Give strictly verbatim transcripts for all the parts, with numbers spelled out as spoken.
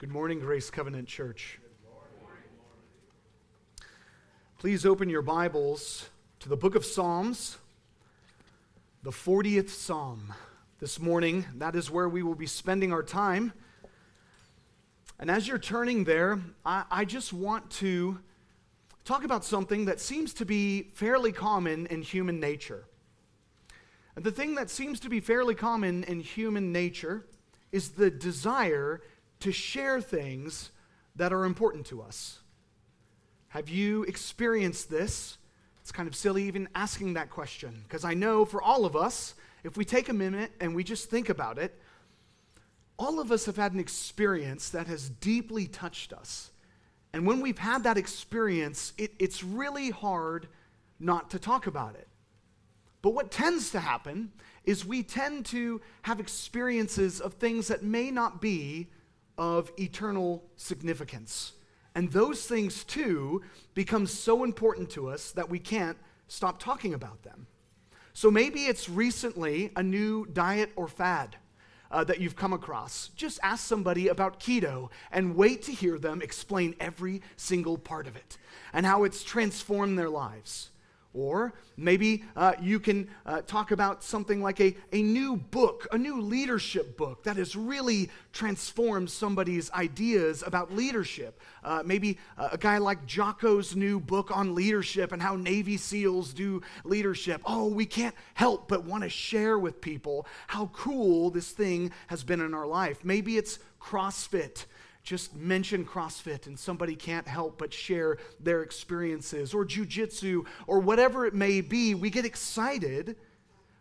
Good morning, Grace Covenant Church. Please open your Bibles to the book of Psalms, the fortieth Psalm. This morning, that is where we will be spending our time. And as you're turning there, I, I just want to talk about something that seems to be fairly common in human nature. And the thing that seems to be fairly common in human nature is the desire to share things that are important to us. Have you experienced this? It's kind of silly even asking that question, because I know for all of us, if we take a minute and we just think about it, all of us have had an experience that has deeply touched us. And when we've had that experience, it, it's really hard not to talk about it. But what tends to happen is we tend to have experiences of things that may not be of eternal significance. And those things, too, become so important to us that we can't stop talking about them. So maybe it's recently a new diet or fad uh, that you've come across. Just ask somebody about keto and wait to hear them explain every single part of it and how it's transformed their lives. Or maybe uh, you can uh, talk about something like a, a new book, a new leadership book that has really transformed somebody's ideas about leadership. Uh, maybe uh, a guy like Jocko's new book on leadership and how Navy SEALs do leadership. Oh, we can't help but want to share with people how cool this thing has been in our life. Maybe it's CrossFit. Just mention CrossFit and somebody can't help but share their experiences, or jiu-jitsu, or whatever it may be. We get excited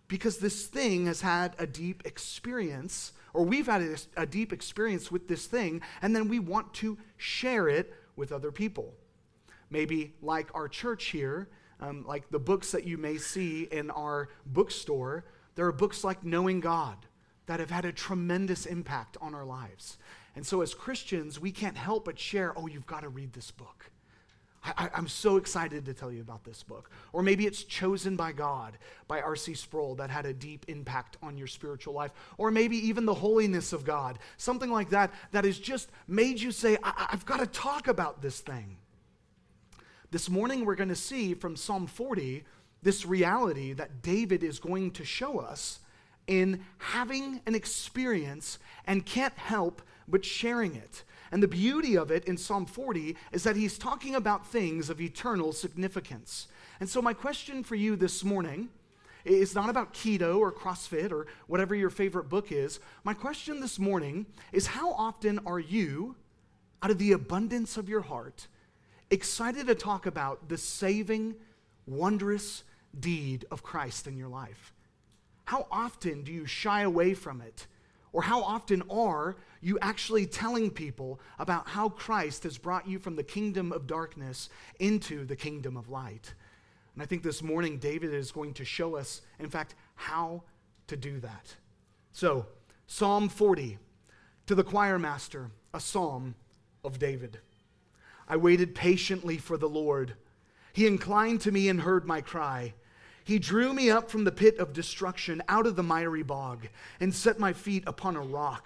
because this thing has had a deep experience, or we've had a, a deep experience with this thing, and then we want to share it with other people. Maybe like our church here, um, like the books that you may see in our bookstore, there are books like Knowing God that have had a tremendous impact on our lives. And so as Christians, we can't help but share, oh, you've got to read this book. I, I, I'm so excited to tell you about this book. Or maybe it's Chosen by God by R C Sproul that had a deep impact on your spiritual life. Or maybe even The Holiness of God, something like that, that has just made you say, I, I've got to talk about this thing. This morning, we're going to see from Psalm forty, this reality that David is going to show us in having an experience and can't help but sharing it. And the beauty of it in Psalm forty is that he's talking about things of eternal significance. And so my question for you this morning is not about keto or CrossFit or whatever your favorite book is. My question this morning is, how often are you, out of the abundance of your heart, excited to talk about the saving, wondrous deed of Christ in your life? How often do you shy away from it? Or how often are you actually telling people about how Christ has brought you from the kingdom of darkness into the kingdom of light? And I think this morning David is going to show us, in fact, how to do that. So, Psalm forty, to the choir master, a psalm of David. I waited patiently for the Lord. He inclined to me and heard my cry. He drew me up from the pit of destruction, out of the miry bog, and set my feet upon a rock,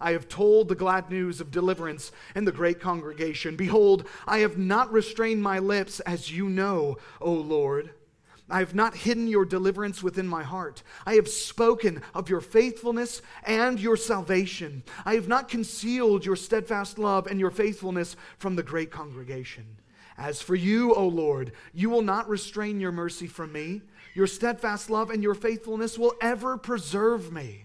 I have told the glad news of deliverance in the great congregation. Behold, I have not restrained my lips, as you know, O Lord. I have not hidden your deliverance within my heart. I have spoken of your faithfulness and your salvation. I have not concealed your steadfast love and your faithfulness from the great congregation. As for you, O Lord, you will not restrain your mercy from me. Your steadfast love and your faithfulness will ever preserve me.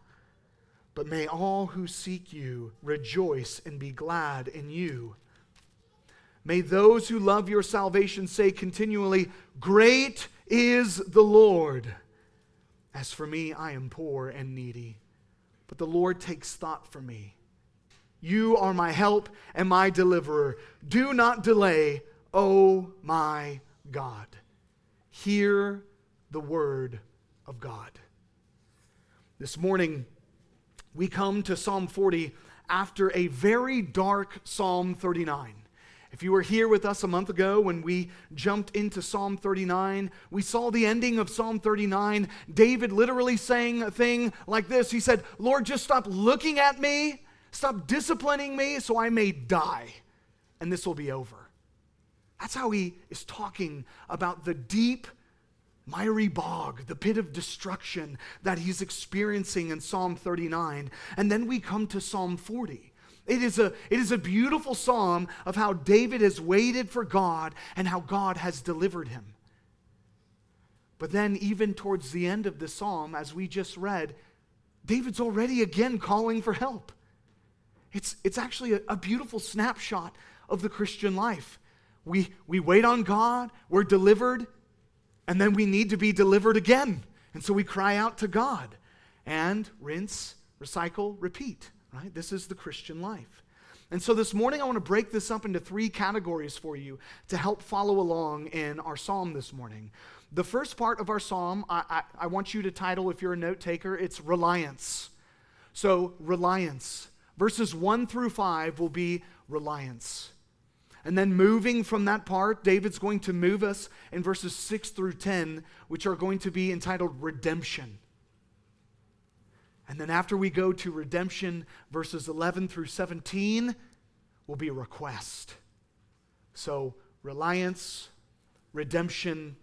But may all who seek you rejoice and be glad in you. May those who love your salvation say continually, Great is the Lord. As for me, I am poor and needy, but the Lord takes thought for me. You are my help and my deliverer. Do not delay, O my God. Hear the word of God. This morning, we come to Psalm forty after a very dark Psalm thirty-nine. If you were here with us a month ago when we jumped into Psalm thirty-nine, we saw the ending of Psalm thirty-nine. David literally saying a thing like this. He said, Lord, just stop looking at me. Stop disciplining me so I may die, and this will be over. That's how he is talking about the deep, miry bog, the pit of destruction that he's experiencing in Psalm thirty-nine. And then we come to Psalm forty. It is a, it is a beautiful psalm of how David has waited for God and how God has delivered him. But then even towards the end of the psalm, as we just read, David's already again calling for help. It's it's actually a, a beautiful snapshot of the Christian life. We we wait on God, we're delivered, and then we need to be delivered again. And so we cry out to God and rinse, recycle, repeat, right? This is the Christian life. And so this morning I want to break this up into three categories for you to help follow along in our psalm this morning. The first part of our psalm, I, I, I want you to title, if you're a note taker, it's Reliance. So reliance. Verses one through five will be reliance. And then moving from that part, David's going to move us in verses six through ten, which are going to be entitled Redemption. And then after we go to Redemption, verses eleven through seventeen will be Request. So Reliance, Redemption,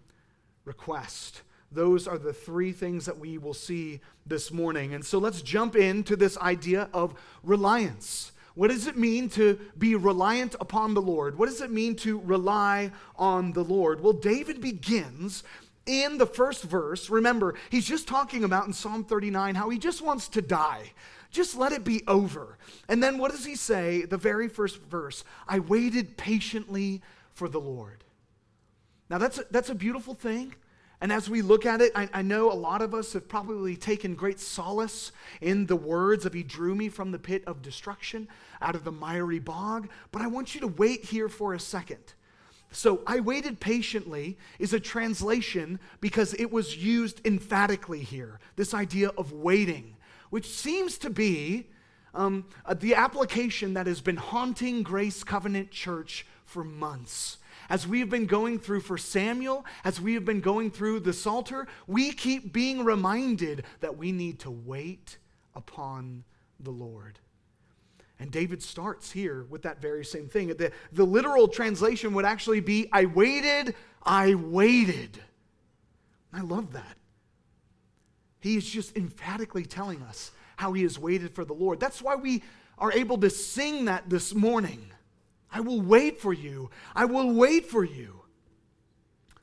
Request. Those are the three things that we will see this morning. And so let's jump into this idea of reliance. What does it mean to be reliant upon the Lord? What does it mean to rely on the Lord? Well, David begins in the first verse. Remember, he's just talking about in Psalm thirty-nine how he just wants to die. Just let it be over. And then what does he say? The very first verse, I waited patiently for the Lord. Now that's a, that's a beautiful thing. And as we look at it, I, I know a lot of us have probably taken great solace in the words of He drew me from the pit of destruction, out of the miry bog. But I want you to wait here for a second. So I waited patiently is a translation because it was used emphatically here. This idea of waiting, which seems to be um, the application that has been haunting Grace Covenant Church for months. As we have been going through First Samuel, as we have been going through the Psalter, we keep being reminded that we need to wait upon the Lord. And David starts here with that very same thing. The, the literal translation would actually be, I waited, I waited. I love that. He is just emphatically telling us how he has waited for the Lord. That's why we are able to sing that this morning. I will wait for you. I will wait for you.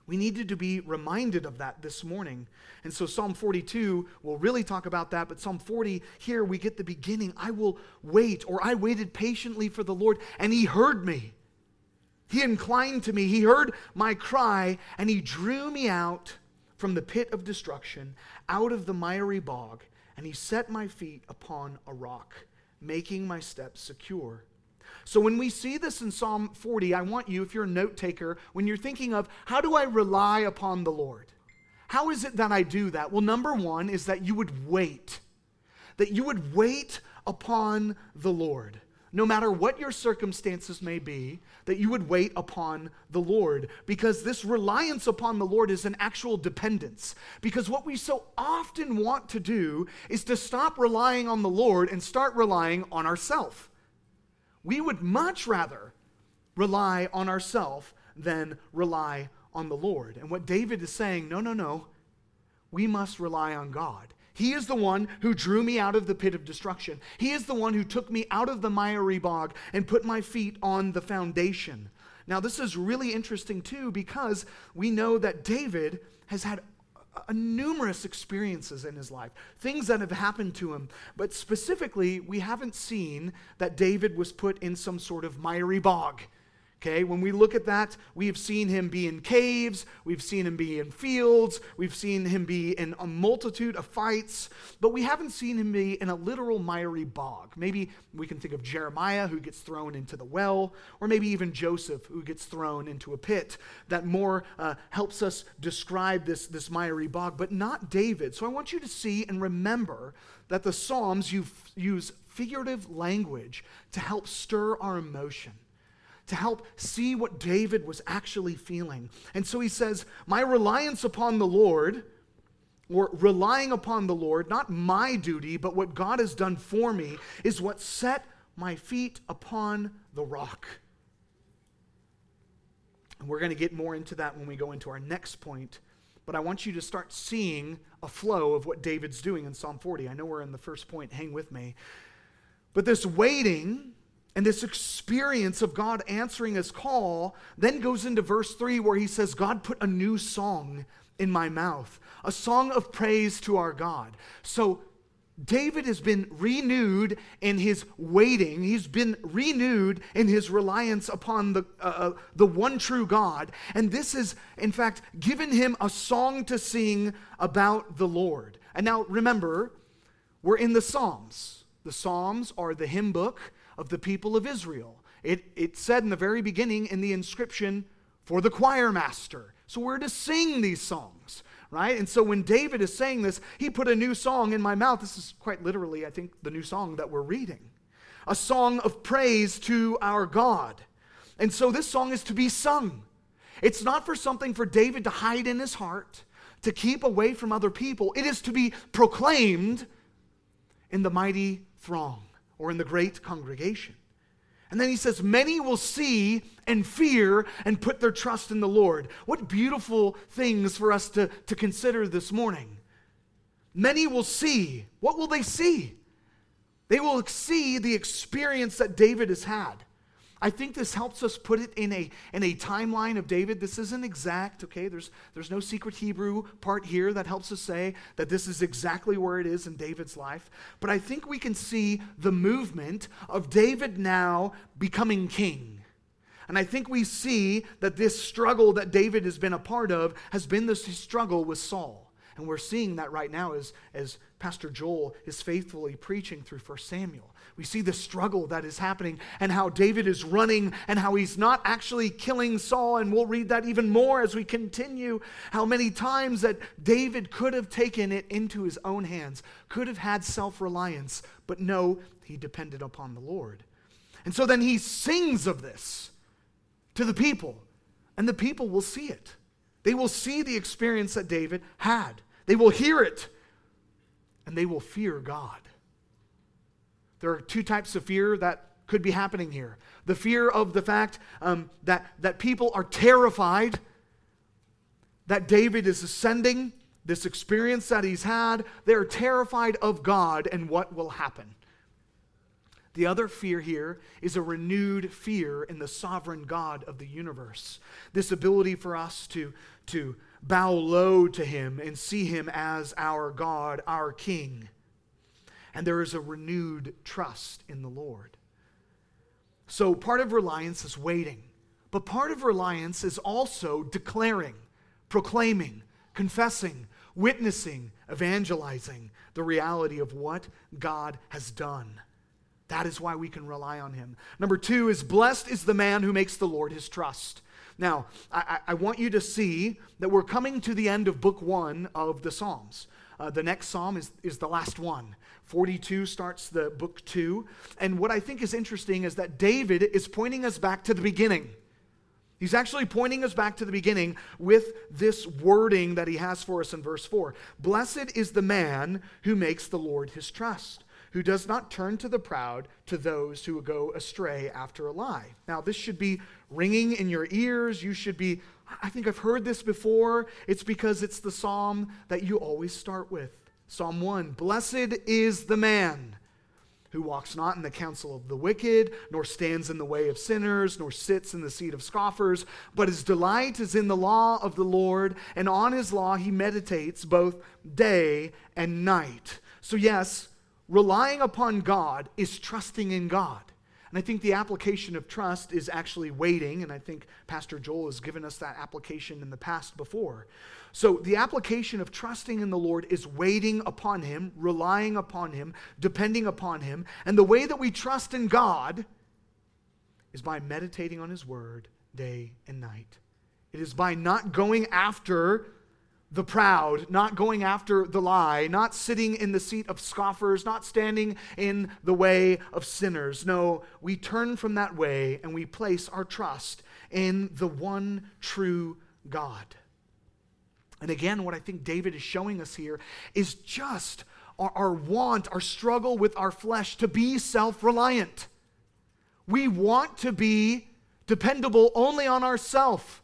We needed to be reminded of that this morning. And so Psalm forty-two, we'll really talk about that, but Psalm forty, here we get the beginning. I will wait, or I waited patiently for the Lord, and he heard me. He inclined to me. He heard my cry, and he drew me out from the pit of destruction, out of the miry bog, and he set my feet upon a rock, making my steps secure. So when we see this in Psalm forty, I want you, if you're a note taker, when you're thinking of how do I rely upon the Lord? How is it that I do that? Well, number one is that you would wait. That you would wait upon the Lord. no matter what your circumstances may be, that you would wait upon the Lord, because this reliance upon the Lord is an actual dependence. Because what we so often want to do is to stop relying on the Lord and start relying on ourselves. We would much rather rely on ourselves than rely on the Lord. And what David is saying, no, no, no, we must rely on God. He is the one who drew me out of the pit of destruction. He is the one who took me out of the miry bog and put my feet on the foundation. Now, this is really interesting, too, because we know that David has had a, a numerous experiences in his life, things that have happened to him. But specifically, we haven't seen that David was put in some sort of miry bog. Okay, when we look at that, we have seen him be in caves, we've seen him be in fields, we've seen him be in a multitude of fights, but we haven't seen him be in a literal miry bog. Maybe we can think of Jeremiah, who gets thrown into the well, or maybe even Joseph, who gets thrown into a pit. That more uh, helps us describe this, this miry bog, but not David. So I want you to see and remember that the Psalms use figurative language to help stir our emotion, to help see what David was actually feeling. And so he says, my reliance upon the Lord, or relying upon the Lord, not my duty, but what God has done for me, is what set my feet upon the rock. And we're going to get more into that when we go into our next point, but I want you to start seeing a flow of what David's doing in Psalm forty. I know we're in the first point, hang with me. But this waiting and this experience of God answering his call then goes into verse three, where he says, God put a new song in my mouth, a song of praise to our God. So David has been renewed in his waiting. He's been renewed in his reliance upon the, uh, the one true God. And this is, in fact, given him a song to sing about the Lord. And now remember, we're in the Psalms. The Psalms are the hymn book of the people of Israel. It, it said in the very beginning in the inscription, for the choir master. So we're to sing these songs, right? And so when David is saying this, he put a new song in my mouth. This is quite literally, I think, the new song that we're reading. A song of praise to our God. And so this song is to be sung. It's not for something for David to hide in his heart, to keep away from other people. It is to be proclaimed in the mighty throng, or in the great congregation. And then he says, many will see and fear and put their trust in the Lord. What beautiful things for us to, to consider this morning. Many will see. What will they see? They will see the experience that David has had. I think this helps us put it in a, in a timeline of David. This isn't exact, okay? There's, there's no secret Hebrew part here that helps us say that this is exactly where it is in David's life. But I think we can see the movement of David now becoming king. And I think we see that this struggle that David has been a part of has been this struggle with Saul. And we're seeing that right now as, as Pastor Joel is faithfully preaching through First Samuel. We see the struggle that is happening and how David is running and how he's not actually killing Saul. And we'll read that even more as we continue, how many times that David could have taken it into his own hands, could have had self-reliance, but no, he depended upon the Lord. And so then he sings of this to the people, and the people will see it. They will see the experience that David had. They will hear it, and they will fear God. There are two types of fear that could be happening here. The fear of the fact um, that, that people are terrified that David is ascending, this experience that he's had. They're terrified of God and what will happen. The other fear here is a renewed fear in the sovereign God of the universe. This ability for us to, to bow low to him and see him as our God, our King. And there is a renewed trust in the Lord. So part of reliance is waiting, but part of reliance is also declaring, proclaiming, confessing, witnessing, evangelizing the reality of what God has done. That is why we can rely on him. Number two is, blessed is the man who makes the Lord his trust. Now, I, I want you to see that we're coming to the end of book one of the Psalms. Uh, the next psalm is, is the last one. forty-two starts the book two. And what I think is interesting is that David is pointing us back to the beginning. He's actually pointing us back to the beginning with this wording that he has for us in verse four. Blessed is the man who makes the Lord his trust, who does not turn to the proud, to those who go astray after a lie. Now, this should be ringing in your ears. You should be, I think I've heard this before. It's because it's the psalm that you always start with. Psalm one, blessed is the man who walks not in the counsel of the wicked, nor stands in the way of sinners, nor sits in the seat of scoffers, but his delight is in the law of the Lord, and on his law he meditates both day and night. So yes, relying upon God is trusting in God. And I think the application of trust is actually waiting, and I think Pastor Joel has given us that application in the past before. So the application of trusting in the Lord is waiting upon him, relying upon him, depending upon him. And the way that we trust in God is by meditating on his word day and night. It is by not going after the proud, not going after the lie, not sitting in the seat of scoffers, not standing in the way of sinners. No, we turn from that way and we place our trust in the one true God. And again, what I think David is showing us here is just our, our want, our struggle with our flesh to be self-reliant. We want to be dependable only on ourselves.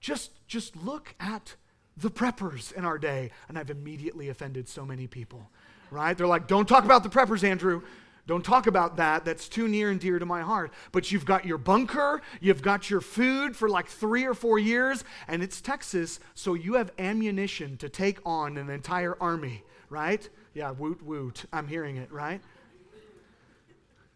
Just, just look at the preppers in our day, and I've immediately offended so many people, right? They're like, don't talk about the preppers, Andrew. Don't talk about that. That's too near and dear to my heart. But you've got your bunker, you've got your food for like three or four years, and it's Texas, so you have ammunition to take on an entire army, right? Yeah, woot woot. I'm hearing it, right?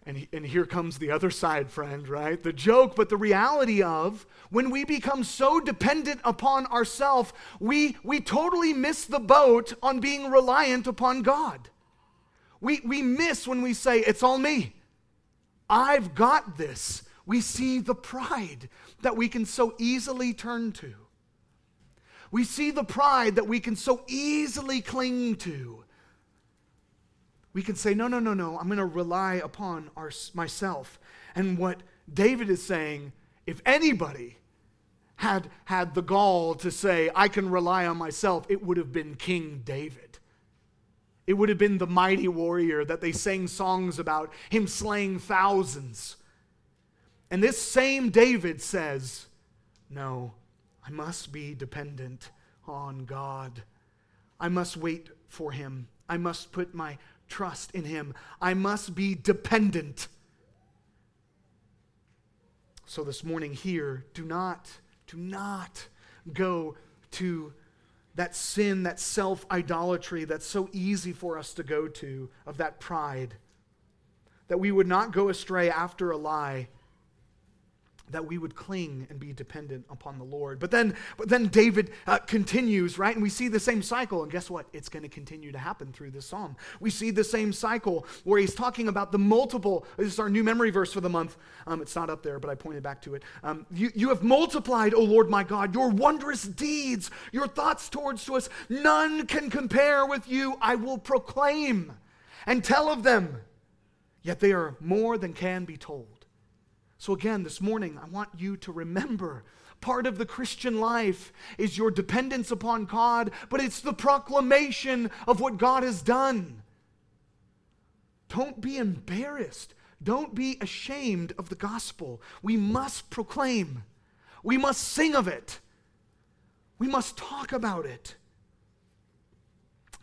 And, he, and here comes the other side, friend, right? The joke, but the reality of when we become so dependent upon ourselves, we, we totally miss the boat on being reliant upon God. We, we miss when we say, it's all me. I've got this. We see the pride that we can so easily turn to. We see the pride that we can so easily cling to. We can say, no, no, no, no, I'm going to rely upon our, myself. And what David is saying, if anybody had had the gall to say, I can rely on myself, it would have been King David. It would have been the mighty warrior that they sang songs about, him slaying thousands. And this same David says, no, I must be dependent on God. I must wait for him. I must put my trust in him. I must be dependent. So this morning here, do not, do not go to that sin, that self-idolatry that's so easy for us to go to, of that pride. That we would not go astray after a lie. That we would cling and be dependent upon the Lord. But then, but then David uh, continues, right? And we see the same cycle. And guess what? It's going to continue to happen through this psalm. We see the same cycle where he's talking about the multiple. This is our new memory verse for the month. Um, it's not up there, but I pointed back to it. Um, you, you have multiplied, O Lord my God, your wondrous deeds, your thoughts towards to us. None can compare with you. I will proclaim and tell of them. Yet they are more than can be told. So again, this morning, I want you to remember part of the Christian life is your dependence upon God, but it's the proclamation of what God has done. Don't be embarrassed. Don't be ashamed of the gospel. We must proclaim. We must sing of it. We must talk about it.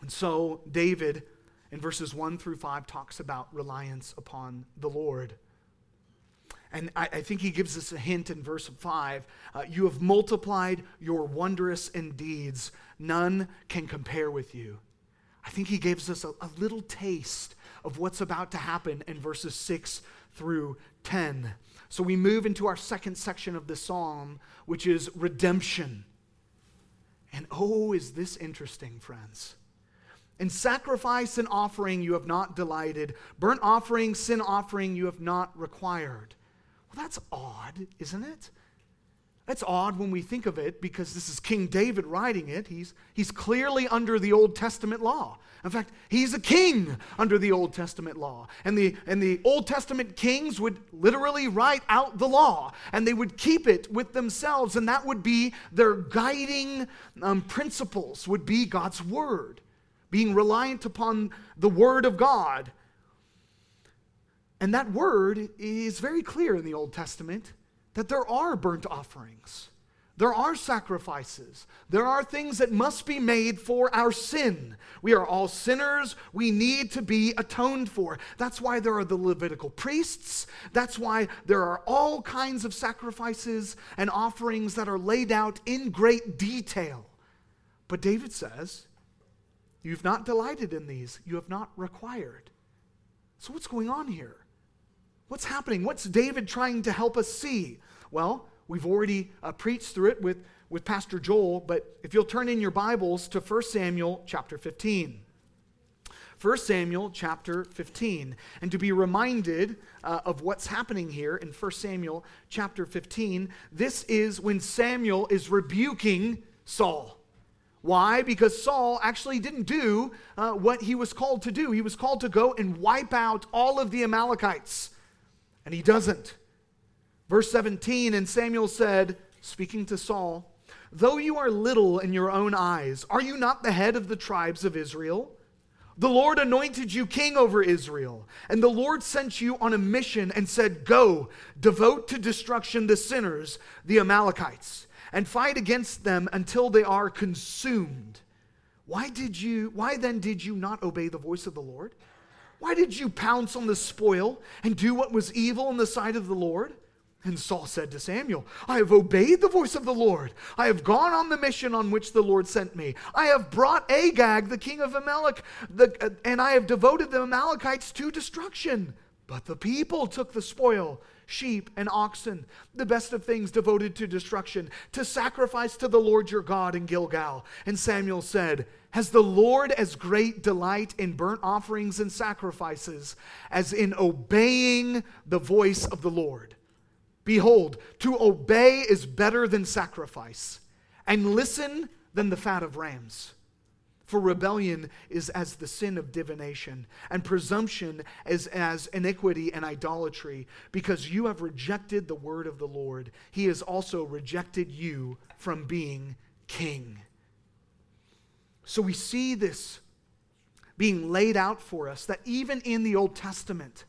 And so David, in verses one through five, talks about reliance upon the Lord. And I, I think he gives us a hint in verse five. Uh, you have multiplied your wondrous deeds. None can compare with you. I think he gives us a, a little taste of what's about to happen in verses six through ten. So we move into our second section of the psalm, which is redemption. And oh, is this interesting, friends. In sacrifice and offering you have not delighted. Burnt offering, sin offering you have not required. Well, that's odd, isn't it? That's odd when we think of it, because this is King David writing it. He's, he's clearly under the Old Testament law. In fact, he's a king under the Old Testament law. And the, and the Old Testament kings would literally write out the law, and they would keep it with themselves, and that would be their guiding um, principles, would be God's word, being reliant upon the word of God. And that word is very clear in the Old Testament, that there are burnt offerings, there are sacrifices, there are things that must be made for our sin. We are all sinners, we need to be atoned for. That's why there are the Levitical priests, that's why there are all kinds of sacrifices and offerings that are laid out in great detail. But David says, you've not delighted in these, you have not required. So what's going on here? What's happening? What's David trying to help us see? Well, we've already uh, preached through it with, with Pastor Joel, but if you'll turn in your Bibles to First Samuel chapter fifteen. First Samuel chapter fifteen. And to be reminded uh, of what's happening here in First Samuel chapter fifteen, this is when Samuel is rebuking Saul. Why? Because Saul actually didn't do uh, what he was called to do. He was called to go and wipe out all of the Amalekites. And he doesn't. Verse seventeen, and Samuel said, speaking to Saul, though you are little in your own eyes, are you not the head of the tribes of Israel? The Lord anointed you king over Israel, and the Lord sent you on a mission and said, go, devote to destruction the sinners, the Amalekites, and fight against them until they are consumed. Why did you, why then did you not obey the voice of the Lord? Why did you pounce on the spoil and do what was evil in the sight of the Lord? And Saul said to Samuel, I have obeyed the voice of the Lord. I have gone on the mission on which the Lord sent me. I have brought Agag, the king of Amalek, the, uh, and I have devoted the Amalekites to destruction. But the people took the spoil, sheep and oxen, the best of things devoted to destruction, to sacrifice to the Lord your God in Gilgal. And Samuel said, has the Lord as great delight in burnt offerings and sacrifices as in obeying the voice of the Lord? Behold, to obey is better than sacrifice, and listen than the fat of rams. For rebellion is as the sin of divination, and presumption is as iniquity and idolatry, because you have rejected the word of the Lord. He has also rejected you from being king. So we see this being laid out for us, that even in the Old Testament,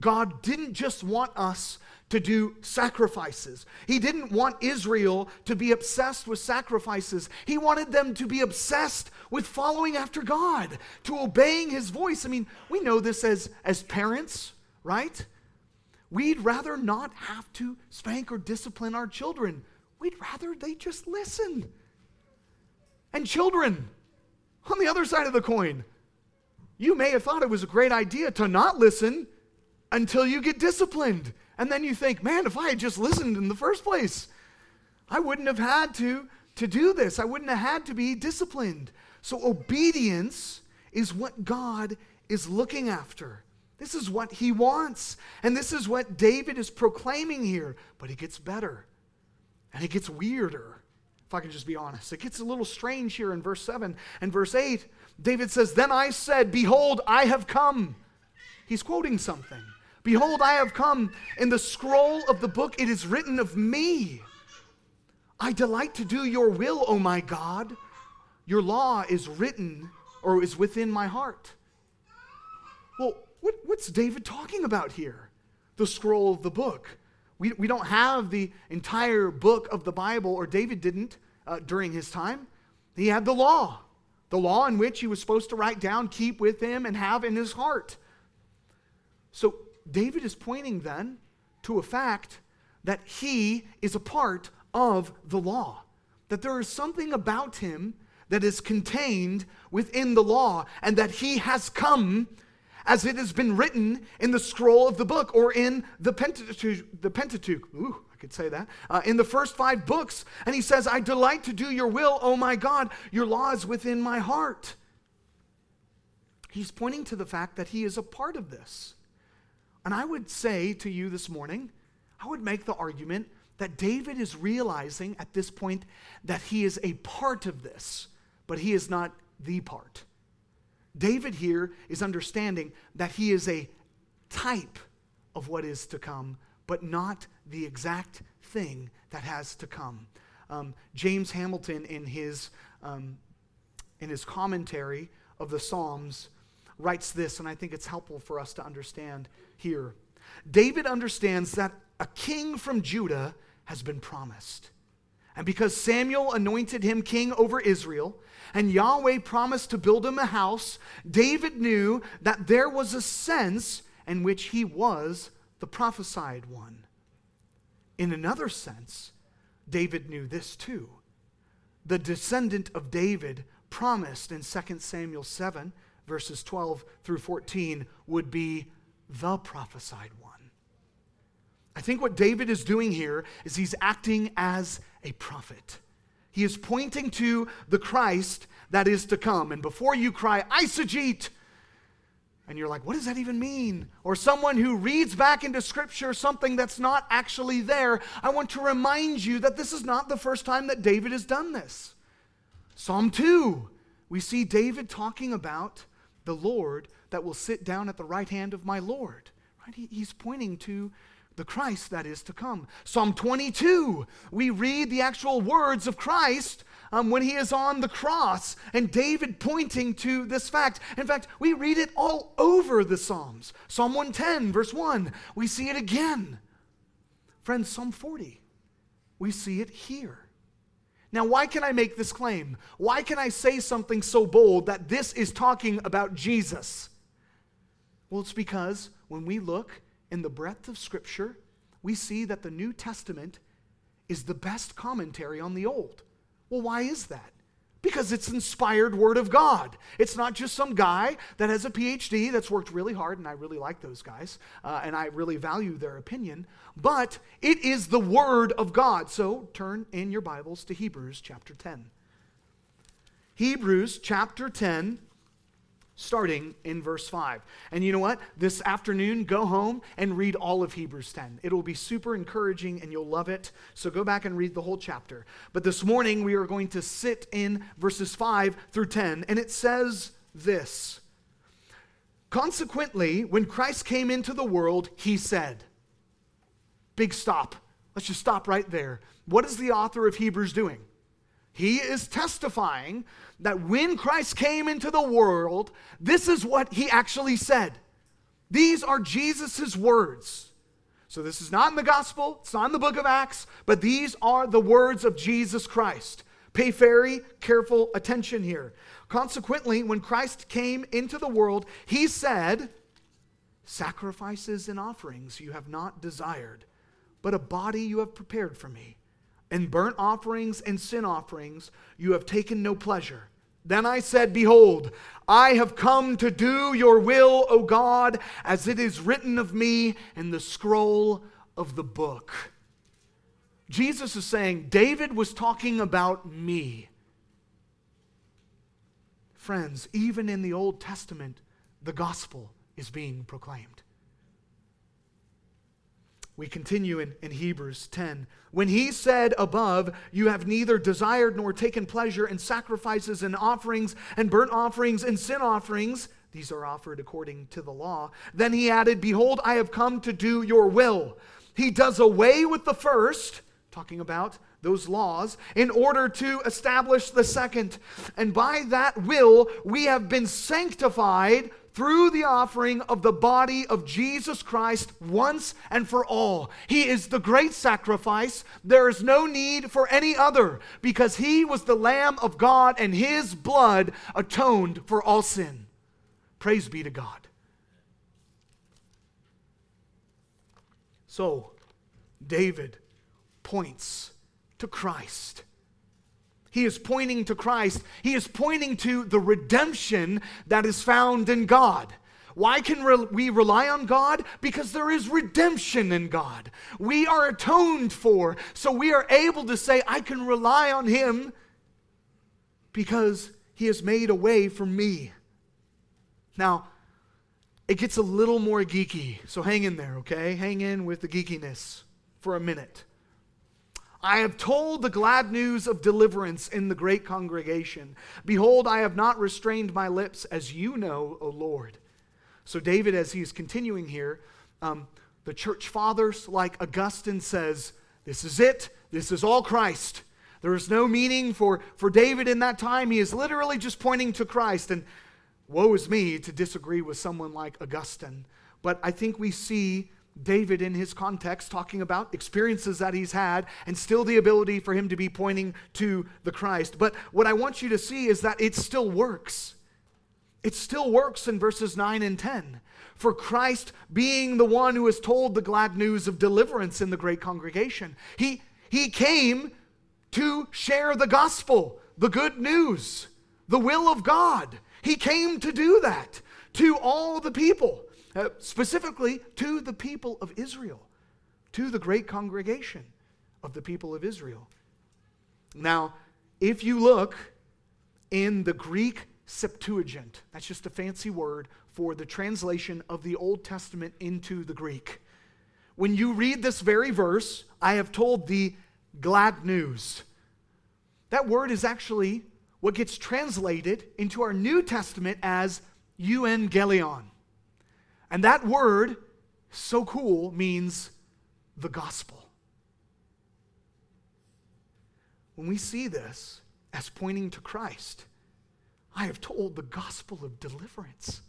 God didn't just want us to do sacrifices. He didn't want Israel to be obsessed with sacrifices. He wanted them to be obsessed with following after God, to obeying his voice. I mean, we know this as, as parents, right? We'd rather not have to spank or discipline our children. We'd rather they just listen. And children, on the other side of the coin, you may have thought it was a great idea to not listen until you get disciplined. And then you think, man, if I had just listened in the first place, I wouldn't have had to, to do this. I wouldn't have had to be disciplined. So obedience is what God is looking after. This is what he wants. And this is what David is proclaiming here. But it gets better. And it gets weirder. If I can just be honest, it gets a little strange here in verse seven and verse eight. David says, then I said, behold, I have come. He's quoting something. Behold, I have come. In the scroll of the book, it is written of me. I delight to do your will, O my God. Your law is written or is within my heart. Well, what, what's David talking about here? The scroll of the book. We, we don't have the entire book of the Bible, or David didn't uh, during his time. He had the law, the law in which he was supposed to write down, keep with him, and have in his heart. So David is pointing then to a fact that he is a part of the law, that there is something about him that is contained within the law, and that he has come as it has been written in the scroll of the book, or in the Pentateuch, the Pentateuch. Ooh, I could say that, uh, in the first five books. And he says, I delight to do your will, O my God, your law is within my heart. He's pointing to the fact that he is a part of this. And I would say to you this morning, I would make the argument that David is realizing at this point that he is a part of this, but he is not the part. David here is understanding that he is a type of what is to come, but not the exact thing that has to come. Um, James Hamilton, in his um, in his commentary of the Psalms, writes this, and I think it's helpful for us to understand here. David understands that a king from Judah has been promised. And because Samuel anointed him king over Israel, and Yahweh promised to build him a house, David knew that there was a sense in which he was the prophesied one. In another sense, David knew this too. The descendant of David promised in Second Samuel seven, verses twelve through fourteen, would be the prophesied one. I think what David is doing here is he's acting as a prophet. He is pointing to the Christ that is to come. And before you cry, eisegete, and you're like, what does that even mean? Or someone who reads back into Scripture something that's not actually there, I want to remind you that this is not the first time that David has done this. Psalm two, we see David talking about the Lord that will sit down at the right hand of my Lord. Right? He, he's pointing to the Christ that is to come. Psalm twenty-two, we read the actual words of Christ um, when he is on the cross, and David pointing to this fact. In fact, we read it all over the Psalms. Psalm one ten, verse one, we see it again. Friends, Psalm forty, we see it here. Now, why can I make this claim? Why can I say something so bold that this is talking about Jesus? Well, it's because when we look in the breadth of Scripture, we see that the New Testament is the best commentary on the Old. Well, why is that? Because it's inspired Word of God. It's not just some guy that has a P H D that's worked really hard, and I really like those guys, uh, and I really value their opinion, but it is the Word of God. So turn in your Bibles to Hebrews chapter ten. Hebrews chapter ten, starting in verse five. And you know what? This afternoon, go home and read all of Hebrews ten. It'll be super encouraging and you'll love it. So go back and read the whole chapter. But this morning, we are going to sit in verses five through ten. And it says this: consequently, when Christ came into the world, he said. Big stop. Let's just stop right there. What is the author of Hebrews doing? He is testifying that when Christ came into the world, this is what he actually said. These are Jesus' words. So this is not in the gospel, it's not in the book of Acts, but these are the words of Jesus Christ. Pay very careful attention here. Consequently, when Christ came into the world, he said, sacrifices and offerings you have not desired, but a body you have prepared for me. In burnt offerings and sin offerings, you have taken no pleasure. Then I said, behold, I have come to do your will, O God, as it is written of me in the scroll of the book. Jesus is saying, David was talking about me. Friends, even in the Old Testament, the gospel is being proclaimed. We continue in, in Hebrews ten. When he said above, you have neither desired nor taken pleasure in sacrifices and offerings and burnt offerings and sin offerings, these are offered according to the law, then he added, behold, I have come to do your will. He does away with the first, talking about those laws, in order to establish the second. And by that will, we have been sanctified through the offering of the body of Jesus Christ once and for all. He is the great sacrifice. There is no need for any other, because he was the Lamb of God and his blood atoned for all sin. Praise be to God. So, David points to Christ. He is pointing to Christ. He is pointing to the redemption that is found in God. Why can re- we rely on God? Because there is redemption in God. We are atoned for, so we are able to say, I can rely on him because he has made a way for me. Now, it gets a little more geeky, so hang in there, okay? Hang in with the geekiness for a minute. I have told the glad news of deliverance in the great congregation. Behold, I have not restrained my lips, as you know, O Lord. So David, as he is continuing here, um, the church fathers, like Augustine, says, this is it. This is all Christ. There is no meaning for, for David in that time. He is literally just pointing to Christ. And woe is me to disagree with someone like Augustine. But I think we see David in his context talking about experiences that he's had and still the ability for him to be pointing to the Christ. But what I want you to see is that it still works. It still works in verses nine and ten. For Christ being the one who has told the glad news of deliverance in the great congregation. He, he came to share the gospel, the good news, the will of God. He came to do that to all the people. Uh, specifically to the people of Israel, to the great congregation of the people of Israel. Now, if you look in the Greek Septuagint, that's just a fancy word for the translation of the Old Testament into the Greek. When you read this very verse, I have told thee glad news. That word is actually what gets translated into our New Testament as euangelion. And that word, so cool, means the gospel. When we see this as pointing to Christ, I have told the gospel of deliverance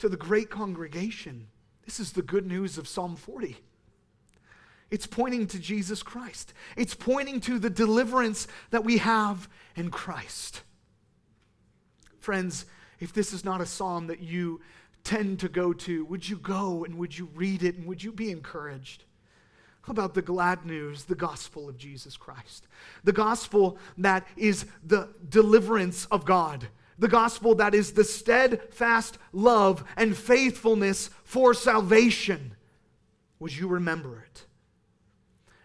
to the great congregation. This is the good news of Psalm forty. It's pointing to Jesus Christ. It's pointing to the deliverance that we have in Christ. Friends, if this is not a psalm that you tend to go to, would you go and would you read it and would you be encouraged about the glad news, the gospel of Jesus Christ, the gospel that is the deliverance of God, the gospel that is the steadfast love and faithfulness for salvation? Would you remember it?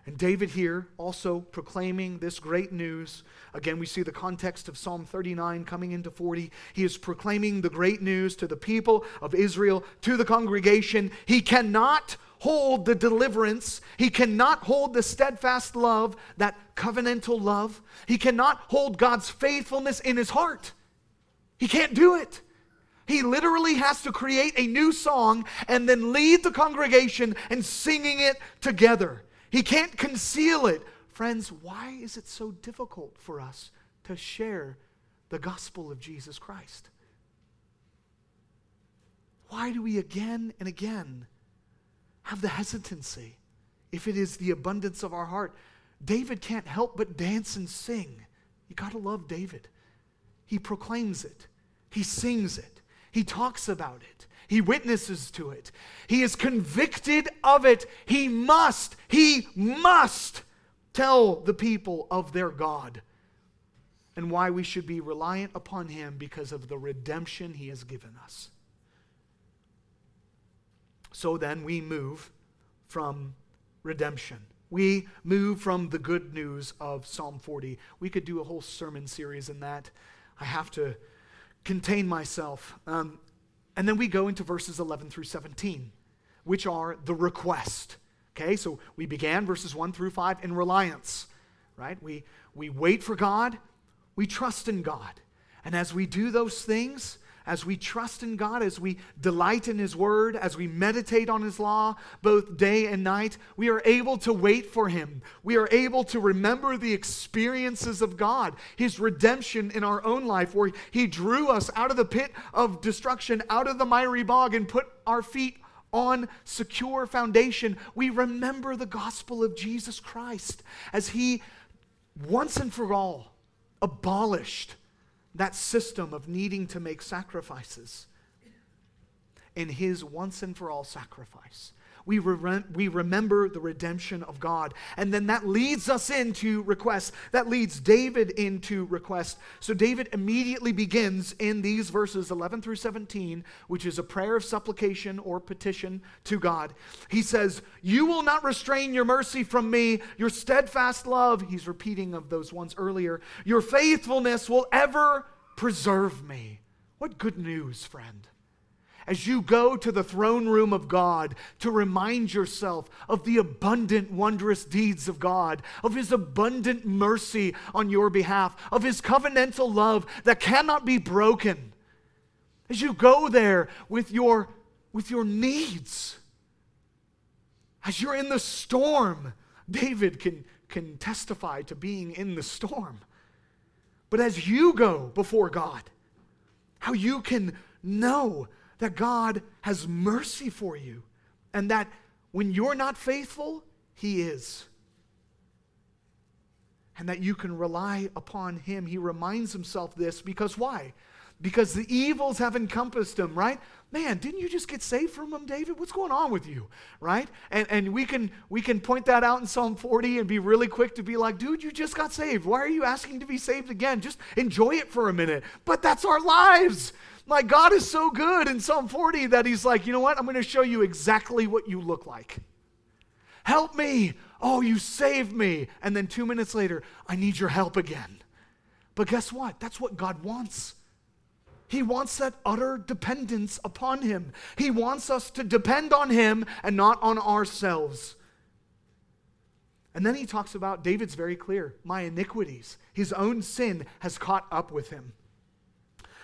And David here also proclaiming this great news. Again, we see the context of Psalm thirty-nine coming into forty. He is proclaiming the great news to the people of Israel, to the congregation. He cannot hold the deliverance. He cannot hold the steadfast love, that covenantal love. He cannot hold God's faithfulness in his heart. He can't do it. He literally has to create a new song and then lead the congregation and singing it together. He can't conceal it. Friends, why is it so difficult for us to share the gospel of Jesus Christ? Why do we again and again have the hesitancy if it is the abundance of our heart? David can't help but dance and sing. You got to love David. He proclaims it. He sings it. He talks about it. He witnesses to it. He is convicted of it. He must, he must tell the people of their God and why we should be reliant upon him because of the redemption he has given us. So then we move from redemption. We move from the good news of Psalm forty. We could do a whole sermon series in that. I have to contain myself. Um, And then we go into verses eleven through seventeen, which are the request. Okay, so we began verses one through five in reliance, right? We, we wait for God, we trust in God. And as we do those things, as we trust in God, as we delight in his word, as we meditate on his law, both day and night, we are able to wait for him. We are able to remember the experiences of God, his redemption in our own life, where he drew us out of the pit of destruction, out of the miry bog, and put our feet on secure foundation. We remember the gospel of Jesus Christ as he once and for all abolished that system of needing to make sacrifices. In his once and for all sacrifice, we, re- we remember the redemption of God. And then that leads us into request. That leads David into request. So David immediately begins in these verses eleven through seventeen, which is a prayer of supplication or petition to God. He says, you will not restrain your mercy from me, your steadfast love. He's repeating of those ones earlier. Your faithfulness will ever preserve me. What good news, friend. as you go to the throne room of God to remind yourself of the abundant, wondrous deeds of God, of His abundant mercy on your behalf, of His covenantal love that cannot be broken. As you go there with your, with your needs, as you're in the storm, David can, can testify to being in the storm. But as you go before God, how you can know that God has mercy for you and that when you're not faithful, He is. And that you can rely upon Him. He reminds himself this because why? Because the evils have encompassed him, right? Man, didn't you just get saved from them, David? What's going on with you, right? And and we can we can point that out in Psalm forty and be really quick to be like, dude, you just got saved. Why are you asking to be saved again? Just enjoy it for a minute. But that's our lives. My God is so good in Psalm forty that He's like, you know what? I'm going to show you exactly what you look like. Help me. Oh, you saved me. And then two minutes later, I need your help again. But guess what? That's what God wants. He wants that utter dependence upon Him. He wants us to depend on Him and not on ourselves. And then he talks about, David's very clear, my iniquities. His own sin has caught up with him.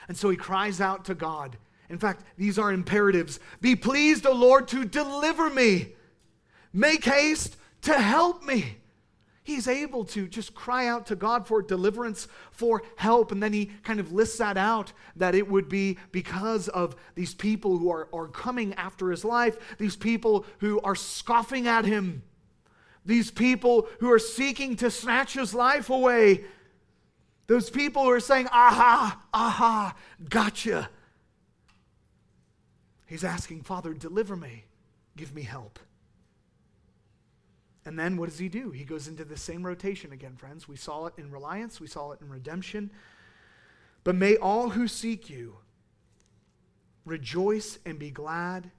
And so he cries out to God. In fact, these are imperatives. Be pleased, O Lord, to deliver me. Make haste to help me. He's able to just cry out to God for deliverance, for help. And then he kind of lists that out, that it would be because of these people who are, are coming after his life, these people who are scoffing at him, these people who are seeking to snatch his life away, those people who are saying, aha, aha, gotcha. He's asking, Father, deliver me, give me help. And then what does he do? He goes into the same rotation again, friends. We saw it in reliance. We saw it in redemption. But may all who seek you rejoice and be glad.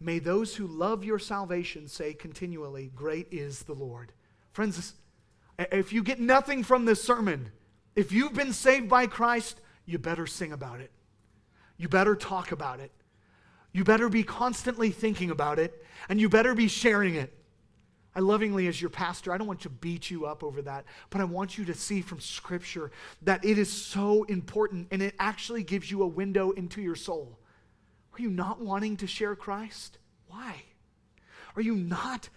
May those who love your salvation say continually, great is the Lord. Friends, if you get nothing from this sermon, if you've been saved by Christ, you better sing about it. You better talk about it. You better be constantly thinking about it. And you better be sharing it. I lovingly, as your pastor, I don't want to beat you up over that, but I want you to see from Scripture that it is so important and it actually gives you a window into your soul. Are you not wanting to share Christ? Why? Are you not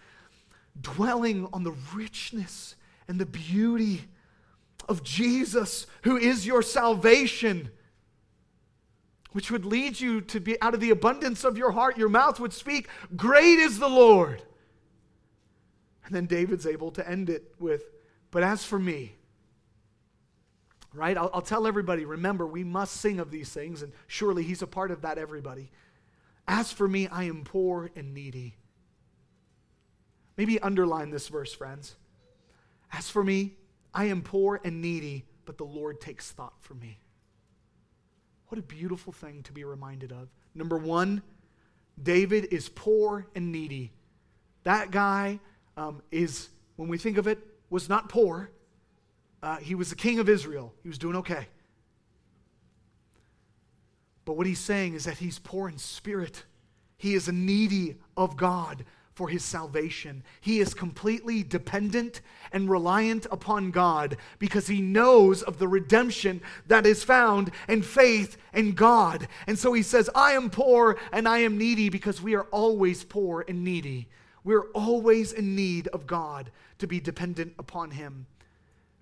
dwelling on the richness and the beauty of Jesus, who is your salvation? Which would lead you to be, out of the abundance of your heart, your mouth would speak, great is the Lord. And then David's able to end it with, but as for me, right? I'll, I'll tell everybody, remember, we must sing of these things, and surely he's a part of that, everybody. As for me, I am poor and needy. Maybe underline this verse, friends. As for me, I am poor and needy, but the Lord takes thought for me. What a beautiful thing to be reminded of. Number one, David is poor and needy. That guy Um, is, when we think of it, was not poor. Uh, he was the king of Israel. He was doing okay. But what he's saying is that he's poor in spirit. He is needy of God for his salvation. He is completely dependent and reliant upon God because he knows of the redemption that is found in faith in God. And so he says, I am poor and I am needy, because we are always poor and needy. We're always in need of God, to be dependent upon Him.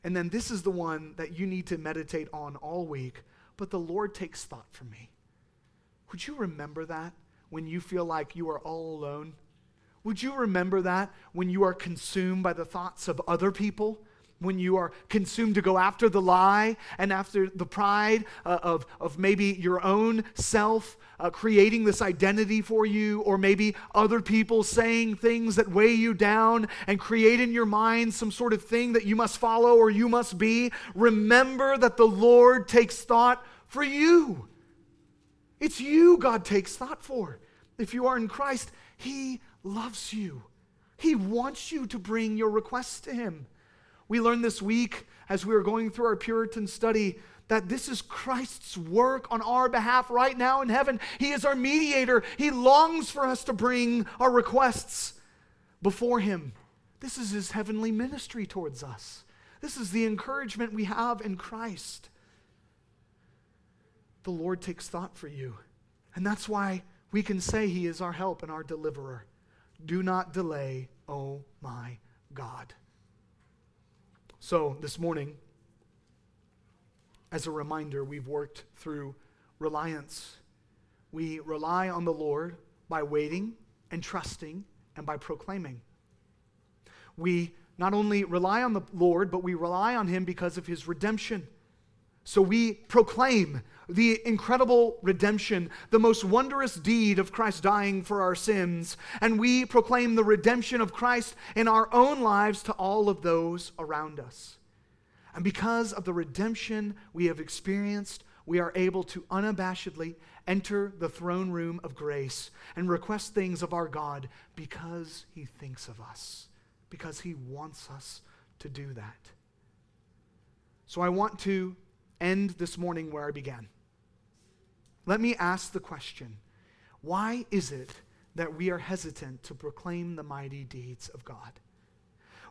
And then this is the one that you need to meditate on all week. But the Lord takes thought for me. Would you remember that when you feel like you are all alone? Would you remember that when you are consumed by the thoughts of other people? When you are consumed to go after the lie and after the pride uh, of, of maybe your own self uh, creating this identity for you, or maybe other people saying things that weigh you down and create in your mind some sort of thing that you must follow or you must be, remember that the Lord takes thought for you. It's you God takes thought for. If you are in Christ, He loves you. He wants you to bring your requests to Him. We learned this week as we were going through our Puritan study that this is Christ's work on our behalf right now in heaven. He is our mediator. He longs for us to bring our requests before him. This is his heavenly ministry towards us. This is the encouragement we have in Christ. The Lord takes thought for you. And that's why we can say he is our help and our deliverer. Do not delay, oh my God. So this morning, as a reminder, we've worked through reliance. We rely on the Lord by waiting and trusting and by proclaiming. We not only rely on the Lord, but we rely on him because of his redemption. So we proclaim the incredible redemption, the most wondrous deed of Christ dying for our sins. And we proclaim the redemption of Christ in our own lives to all of those around us. And because of the redemption we have experienced, we are able to unabashedly enter the throne room of grace and request things of our God because he thinks of us, because he wants us to do that. So I want to end this morning where I began. Let me ask the question, why is it that we are hesitant to proclaim the mighty deeds of God?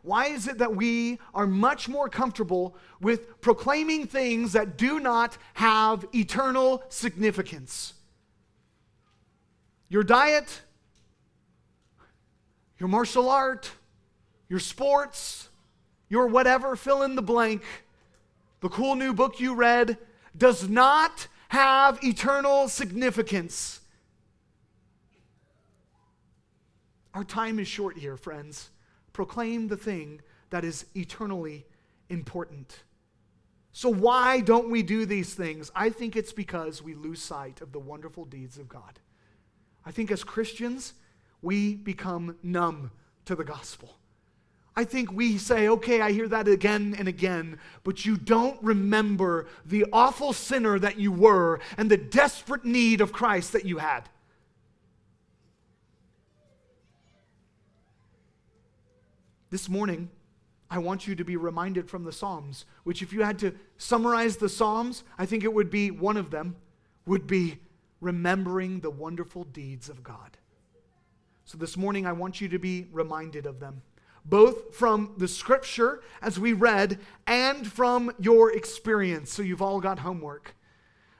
Why is it that we are much more comfortable with proclaiming things that do not have eternal significance? Your diet, your martial art, your sports, your whatever, fill in the blank, the cool new book you read, does not have eternal significance. Our time is short here, friends. Proclaim the thing that is eternally important. So why don't we do these things? I think it's because we lose sight of the wonderful deeds of God. I think as Christians, we become numb to the gospel. I think we say, okay, I hear that again and again, but you don't remember the awful sinner that you were and the desperate need of Christ that you had. This morning, I want you to be reminded from the Psalms, which if you had to summarize the Psalms, I think it would be, one of them, would be remembering the wonderful deeds of God. So this morning, I want you to be reminded of them, both from the scripture, as we read, and from your experience. So you've all got homework.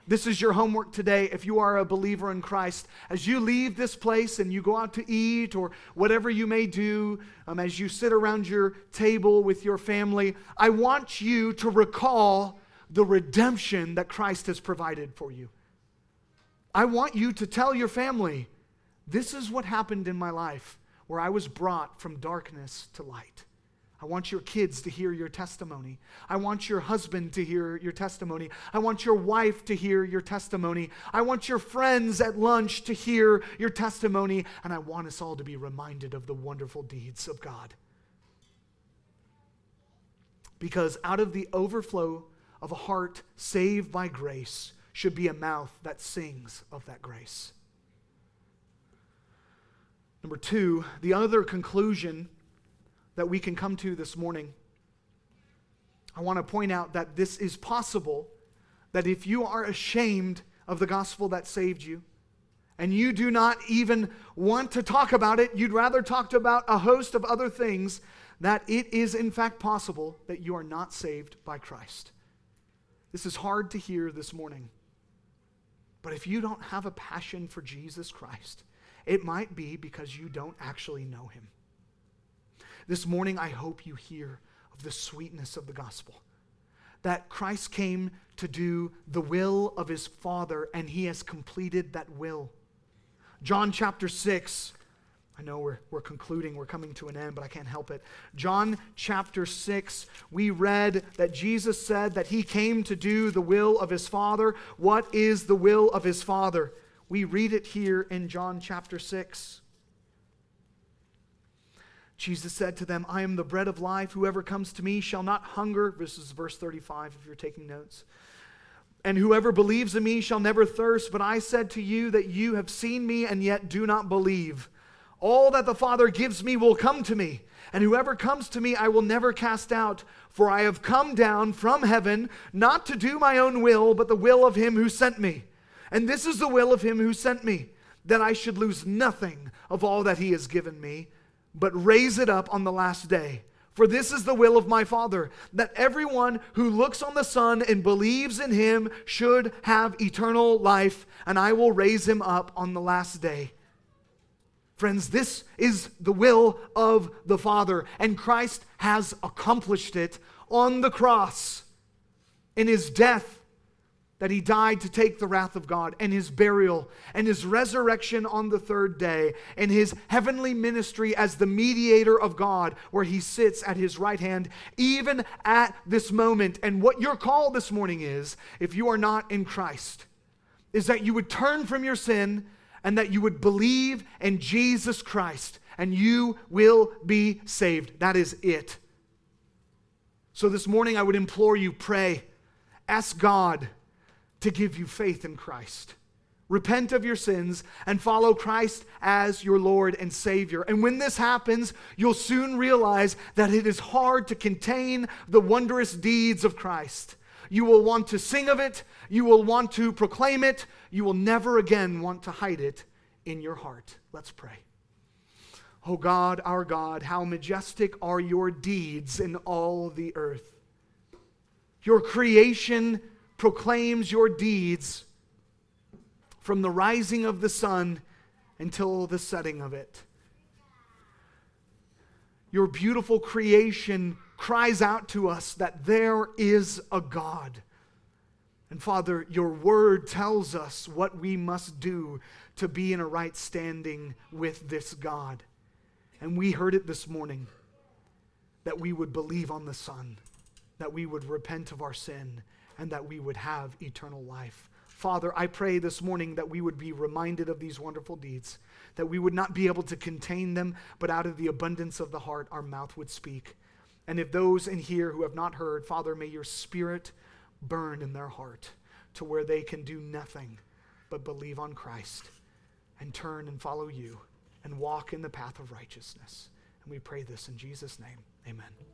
This is your homework today if you are a believer in Christ. As you leave this place and you go out to eat or whatever you may do, um, as you sit around your table with your family, I want you to recall the redemption that Christ has provided for you. I want you to tell your family, this is what happened in my life, where I was brought from darkness to light. I want your kids to hear your testimony. I want your husband to hear your testimony. I want your wife to hear your testimony. I want your friends at lunch to hear your testimony. And I want us all to be reminded of the wonderful deeds of God. Because out of the overflow of a heart saved by grace should be a mouth that sings of that grace. Number two, the other conclusion that we can come to this morning, I want to point out that this is possible, that if you are ashamed of the gospel that saved you, and you do not even want to talk about it, you'd rather talk about a host of other things, that it is in fact possible that you are not saved by Christ. This is hard to hear this morning. But if you don't have a passion for Jesus Christ, it might be because you don't actually know him. This morning, I hope you hear of the sweetness of the gospel, that Christ came to do the will of his Father, and he has completed that will. John chapter six, I know we're, we're concluding, we're coming to an end, but I can't help it. John chapter six, we read that Jesus said that he came to do the will of his Father. What is the will of his Father? We read it here in John chapter six. Jesus said to them, I am the bread of life. Whoever comes to me shall not hunger. This is verse thirty-five if you're taking notes. And whoever believes in me shall never thirst. But I said to you that you have seen me and yet do not believe. All that the Father gives me will come to me. And whoever comes to me, I will never cast out. For I have come down from heaven, not to do my own will, but the will of him who sent me. And this is the will of him who sent me, that I should lose nothing of all that he has given me, but raise it up on the last day. For this is the will of my Father, that everyone who looks on the Son and believes in him should have eternal life, and I will raise him up on the last day. Friends, this is the will of the Father, and Christ has accomplished it on the cross in his death, that he died to take the wrath of God, and his burial, and his resurrection on the third day, and his heavenly ministry as the mediator of God, where he sits at his right hand, even at this moment. And what your call this morning is, if you are not in Christ, is that you would turn from your sin and that you would believe in Jesus Christ, and you will be saved. That is it. So this morning, I would implore you, pray, ask God to give you faith in Christ. Repent of your sins and follow Christ as your Lord and Savior. And when this happens, you'll soon realize that it is hard to contain the wondrous deeds of Christ. You will want to sing of it. You will want to proclaim it. You will never again want to hide it in your heart. Let's pray. Oh God, our God, how majestic are your deeds in all the earth. Your creation proclaims your deeds from the rising of the sun until the setting of it. Your beautiful creation cries out to us that there is a God. And Father, your word tells us what we must do to be in a right standing with this God. And we heard it this morning, that we would believe on the Son, that we would repent of our sin, and that we would have eternal life. Father, I pray this morning that we would be reminded of these wonderful deeds, that we would not be able to contain them, but out of the abundance of the heart, our mouth would speak. And if those in here who have not heard, Father, may your Spirit burn in their heart to where they can do nothing but believe on Christ and turn and follow you and walk in the path of righteousness. And we pray this in Jesus' name. Amen.